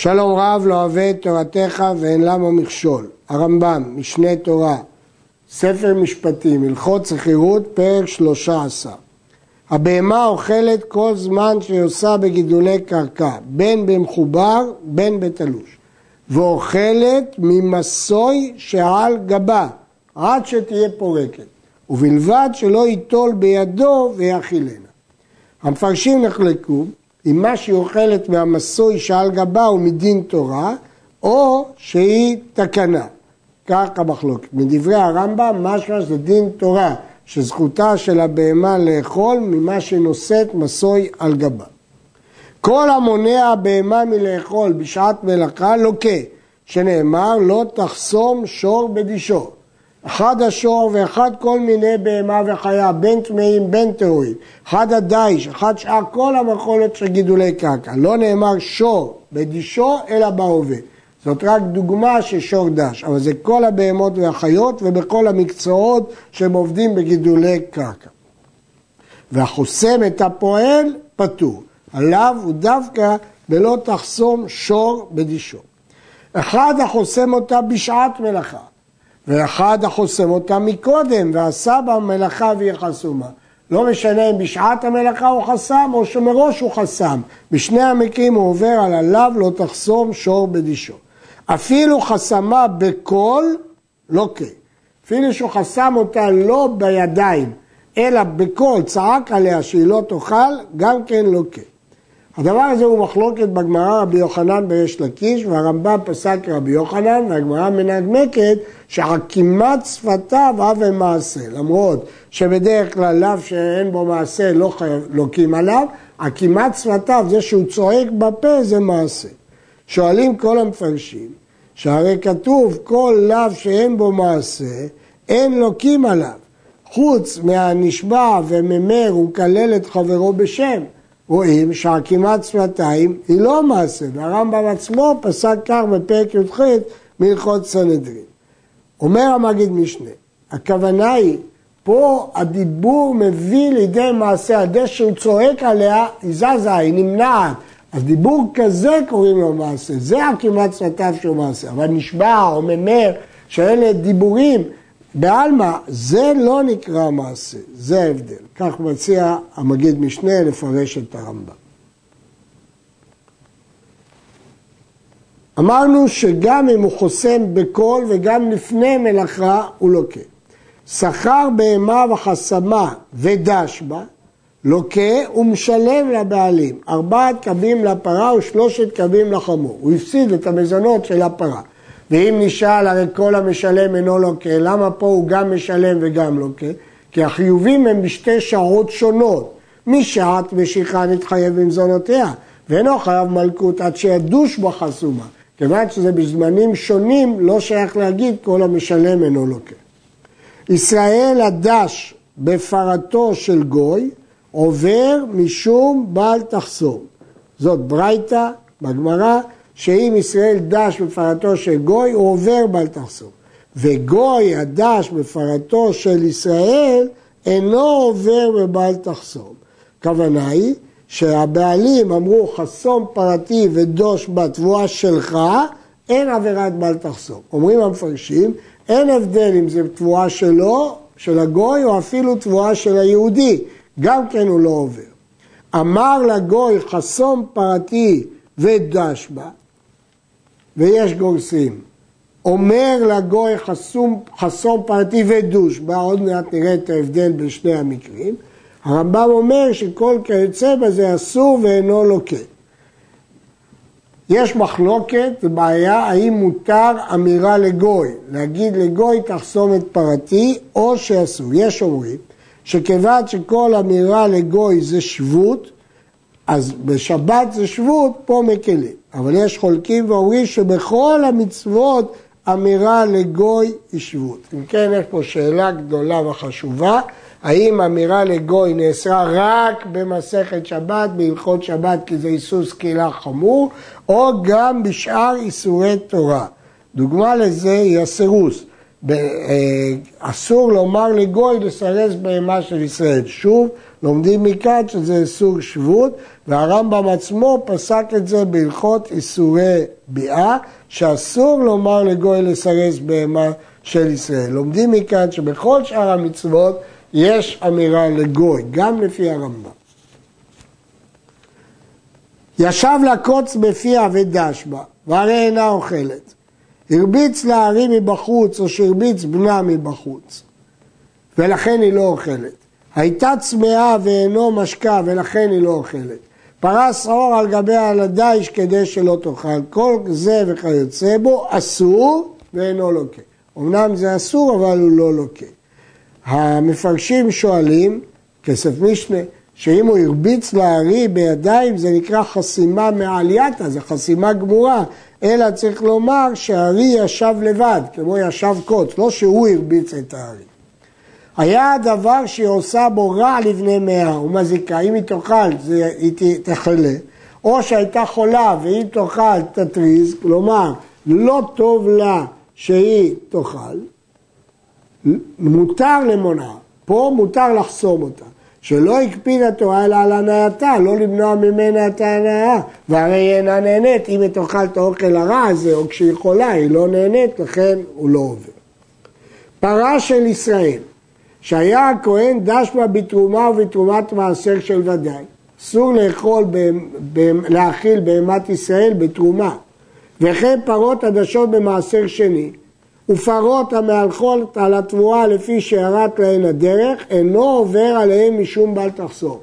שלום רב לא אוהב את תורתך ואין למה מכשול. הרמב"ם, משנה תורה, ספר משפטים, הלכות שכירות, פרק 13. הבהמה אוכלת כל זמן שהיא עושה בגידולי קרקע, בין במחובר, בין בתלוש. ואוכלת ממסוי שעל גבה, עד שתהיה פורקת. ובלבד שלא ייטול בידו ויאכילנה. המפרשים נחלקו, אם מה שהיא אוכלת מהמסוי שעל גבה הוא מדין תורה, או שהיא תקנה. כך המחלוקת. מדברי הרמב"ם, משמע זה דין תורה, שזכותה של הבהמה לאכול ממה שנושאת מסוי על גבה. כל המונע הבהמה מלאכול בשעת מלאכה לוקה, שנאמר לא תחסום שור בדישו. אחד השור ואחד כל מיני בהמה וחיה, בין טמאים, בין טהורים, אחד הדייש, אחד שאר כל המחולות של גידולי קרקע. לא נאמר שור בדישו, אלא בהווה. זאת רק דוגמה של שור דש, אבל זה כל הבהמות והחיות ובכל המקצועות שהם עובדים בגידולי קרקע. והחוסם את הפועל פטור, עליו הוא דווקא בלא תחסום שור בדישו. אחד החוסם אותה בשעת מלאכה, ואחד החוסם אותה מקודם, ועשה בה מלאכה והיא חסומה. לא משנה אם בשעת המלאכה הוא חסם, או שמראש הוא חסם. בשני המקרים הוא עובר על עליו, לא תחסום שור בדישו. אפילו חסמה בקול, לא כן. אפילו שהוא חסם אותה לא בידיים, אלא בקול, צעק עליה שהיא לא תאכל, גם כן לא כן. הדבר הזה הוא מחלוקת בגמרא רבי יוחנן בריש לקיש, והרמב"ם פסק רבי יוחנן, והגמרא מנמקת שחקימת שפתיו הווה מעשה, למרות שבדרך כלל לאו שאין בו מעשה לא לוקים עליו, הקימת שפתיו, זה שהוא צועק בפה, זה מעשה. שואלים כל המפרשים, שהרי כתוב כל לאו שאין בו מעשה, אין לוקים עליו, חוץ מהנשבע וממר הוא כלל את חברו בשם. רואים שהקימת שפתיים היא לא מעשה, והרמב"ם עצמו פסק כך בפרק י"ח מהלכות סנהדרין. אומר המגיד משנה, הכוונה היא, פה הדיבור מביא לידי מעשה, עד שהוא צועק עליה, היא זזה, היא נמנעת. אז דיבור כזה קוראים לו מעשה, זה הקימת שפתיו שהוא מעשה, אבל נשבע או ממר, שאלה דיבורים, בעלמה, זה לא נקרא מעשה, זה ההבדל. כך מציע המגיד משנה לפרש את הרמב"ם. אמרנו שגם אם הוא חוסם בקול וגם לפני מלאכה הוא לוקה. שכר בהמה וחסמה ודש בה, לוקה ומשלם לבעלים. 4 קבים לפרה ו3 קבים לחמור. הוא הפסיד את המזונות של הפרה. ואם נשאל, הרי כל המשלם אינו לוקה, למה פה הוא גם משלם וגם לוקה? כי החיובים הם בשתי שעות שונות. משעת משיכה נתחייב במזונותיה, ואינו חייב מלכות עד שידוש בה חסומה. כיוון שזה בזמנים שונים, לא שייך להגיד כל המשלם אינו לוקה. ישראל הדש בפרתו של גוי עובר משום בעל תחסום. זאת ברייתא בגמרא, שאם ישראל דש בפרתו של גוי, הוא עובר בעל תחסום. וגוי הדש בפרתו של ישראל, אינו עובר בבעל תחסום. הכוונה היא שהבעלים אמרו חסום פרתי ודוש בתבואה שלך, אין עבירת בעל תחסום. אומרים המפרשים, אין הבדל אם זה תבואה שלו, של הגוי, או אפילו תבואה של היהודי. גם כן הוא לא עובר. אמר לגוי חסום פרתי ודש בה, ויש גורסים, אומר לגוי חסום פרטי ודוש, בעוד מעט נראה את ההבדל בין שני המקרים, הרמב"ם אומר שכל כיוצא בזה אסור ואינו לוקה. יש מחלוקת, בעיה, האם מותר אמירה לגוי, להגיד לגוי תחסום את פרטי, או שאסור. יש אומרים שכיוון שכל אמירה לגוי זה שבות, אז בשבת זה שבות, פה מקלים. אבל יש חולקים ואומרים שבכל המצוות אמירה לגוי היא שבות. אם כן, יש פה שאלה גדולה וחשובה, האם אמירה לגוי נאסרה רק במסכת שבת, בהלכות שבת, כי זה איסור סקילה חמור, או גם בשאר איסורי תורה. דוגמה לזה היא הסירוס, אסור לומר לגוי לסרס בהמה של ישראל. שוב, לומדים מכאן שזה איסור שבות, והרמב"ם עצמו פסק את זה בהלכות איסורי ביאה, שאסור לומר לגוי לסרס בהמה של ישראל. לומדים מכאן שבכל שאר המצוות יש אמירה לגוי, גם לפי הרמב"ם. ישב לה קוץ בפיה ודש בה, והרי אינה אוכלת. הרביץ להרים מבחוץ, או שהרביץ בנה מבחוץ, ולכן היא לא אוכלת. הייתה צמאה ואינו משקה, ולכן היא לא אוכלת. פרס אור על גביה על הדיש כדי שלא תאכל. כל זה וכיוצא בו אסור ואינו לוקה. אמנם זה אסור, אבל הוא לא לוקה. המפרשים שואלים, כסף משנה, שאם הוא הרביץ להרי בידיים, זה נקרא חסימה מעלייתה, זה חסימה גמורה, אלא צריך לומר שהרי ישב לבד, כמו ישב קוץ, לא שהוא הרביץ את ההרי. היה הדבר שהיא עושה בו רע לבני מאה, ומזיקה, אם היא תאכל, היא תחלה, או שהייתה חולה, ואם תאכל תטריז, כלומר, לא טוב לה שהיא תאכל, מותר למונע, פה מותר לחסום אותה. שלא הקפיד התורה אלא על הנאתה, לא למנוע ממנה את ההנאה, והרי היא אינה נהנית, אם היא תאכל את האוכל הרע הזה, או כשהיא חולה, היא לא נהנית, לכן הוא לא עובר. פרה של ישראל, שהיה הכהן דש בה בתרומה ובתרומת מעשר של ודאי, אסור לאכול, להאכיל בהמת ישראל בתרומה, וכן פרות הדשות במעשר שני, ופרות המהלכות על התבואה לפי שהרת להן הדרך, אינו עובר עליהן משום בל תחסור.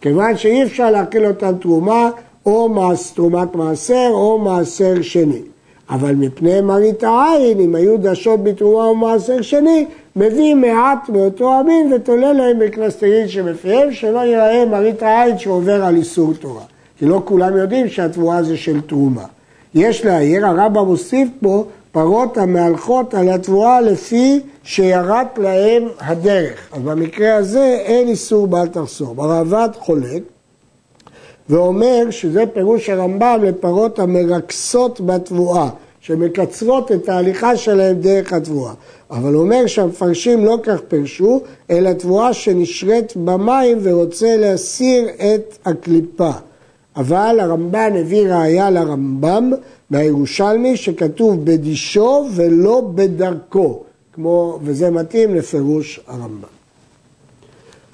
כיוון שאי אפשר להכיל אותן תרומה, או תרומת מעשר, או מעשר שני. אבל מפני מרית העין, אם היו דשות בתרומה או מעשר שני, מביא מעט מאותו המין ותולה להם בקלסטרין שבפיהם, שלא יראה מרית העין שעובר על איסור תורה. כי לא כולם יודעים שהתבואה זה של תרומה. יש להעיר, הרמב"ם מוסיף פה, פרות המהלכות על התבואה לפי שירת להם הדרך. אז במקרה הזה אין איסור בל תחסום. הרעב"ד חולק ואומר שזה פירוש הרמב"ם לפרות המרקסות בתבואה, שמקצרות את ההליכה שלהם דרך התבואה. אבל אומר שהמפרשים לא כך פרשו, אלא תבואה שנשרת במים ורוצה להסיר את הקליפה. אבל הרמב"ן הביא ראיה לרמב"ם מהירושלמי שכתוב בדישו ולא בדרכו, כמו, וזה מתאים לפירוש הרמב"ם.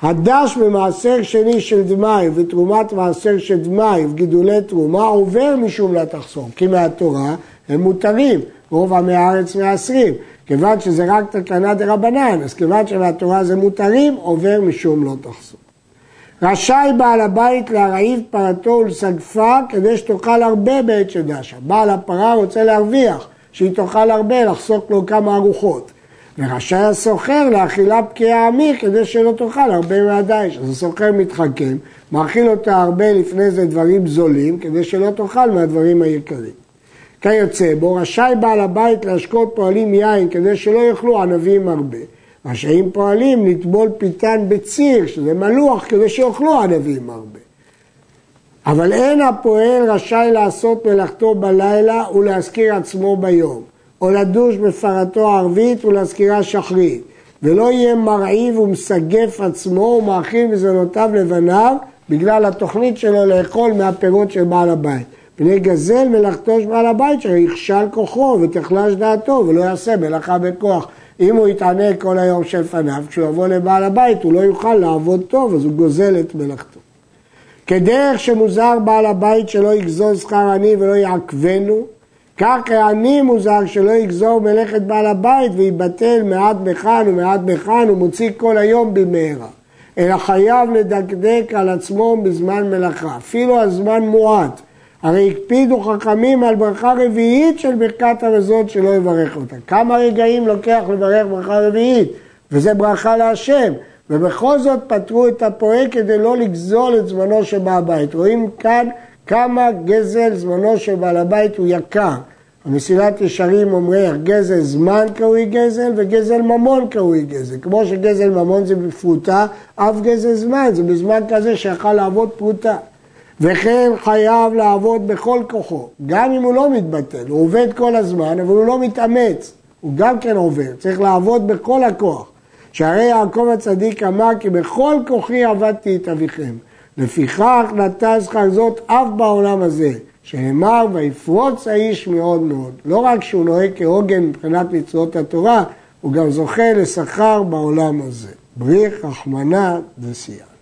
הדש במעשר שני של דמי ותרומת מעשר של דמי וגידולי תרומה עובר משום לתחסום, כי מהתורה הם מותרים, רוב עמי הארץ מעשרים, כיוון שזה רק תקנה דרבנן, אז כיוון שמהתורה זה מותרים, עובר משום לא תחסום. רשאי בעל הבית להרעיב פרתו ולסגפה כדי שתאכל הרבה בעת שדשה. בעל הפרה רוצה להרוויח, שהיא תאכל הרבה, לחסוק לו כמה ארוחות. ורשאי הסוחר לאכילה פקיעה עמי כדי שלא תאכל הרבה מהדיש. אז הסוחר מתחכם, מאכיל אותה הרבה לפני זה דברים זולים, כדי שלא תאכל מהדברים היקרים. כיוצא בו, רשאי בעל הבית להשקות פועלים יין כדי שלא יאכלו ענבים הרבה. רשאים פועלים לטבול פיתן בציר, שזה מלוח, כדי שיאכלו ענבים הרבה. אבל אין הפועל רשאי לעשות מלאכתו בלילה ולהזכיר עצמו ביום, או לדוש בפרתו הערבית ולהזכירה שחרית, ולא יהיה מרעיב ומסגף עצמו ומאכיל מזונותיו לבניו, בגלל התוכנית שלו לאכול מהפירות של בעל הבית. בני גזל מלאכתו של בעל הבית, שיכשל כוחו ותחלש דעתו ולא יעשה מלאכה בכוח. אם הוא יתענה כל היום של פניו, כשהוא יבוא לבעל הבית, הוא לא יוכל לעבוד טוב, אז הוא גוזל את מלאכתו. כדרך שמוזר בעל הבית שלא יגזור שכר עני ולא יעכבנו, כך העני מוזר שלא יגזור מלאכת בעל הבית, ויבטל מעט בכאן ומעט בכאן, ומוציא כל היום במהרה. אלא חייב לדקדק על עצמו בזמן מלאכה, אפילו הזמן מועט. הרי הקפידו חכמים על ברכה רביעית של ברכת המזון שלא יברך אותה. כמה רגעים לוקח לברך ברכה רביעית, וזה ברכה להשם. ובכל זאת פטרו את הפועל כדי לא לגזול את זמנו שבעל הבית. רואים כאן כמה גזל זמנו שבעל הבית הוא יקר. המסילת ישרים אומרת, גזל זמן קרוי גזל וגזל ממון קרוי גזל. כמו שגזל ממון זה בפרוטה, אף גזל זמן זה בזמן כזה שיכל לעבוד פרוטה. וכן חייב לעבוד בכל כוחו, גם אם הוא לא מתבטל, הוא עובד כל הזמן, אבל הוא לא מתאמץ, הוא גם כן עובר, צריך לעבוד בכל הכוח. שהרי יעקב הצדיק אמר, כי בכל כוחי עבדתי את אביכם. לפיכך נתן שכר זאת אף בעולם הזה, שאמר ויפרוץ האיש מאוד מאוד. לא רק שהוא נוהג כהוגן מבחינת מצוות התורה, הוא גם זוכה לשכר בעולם הזה. בריך רחמנא דסייעתא.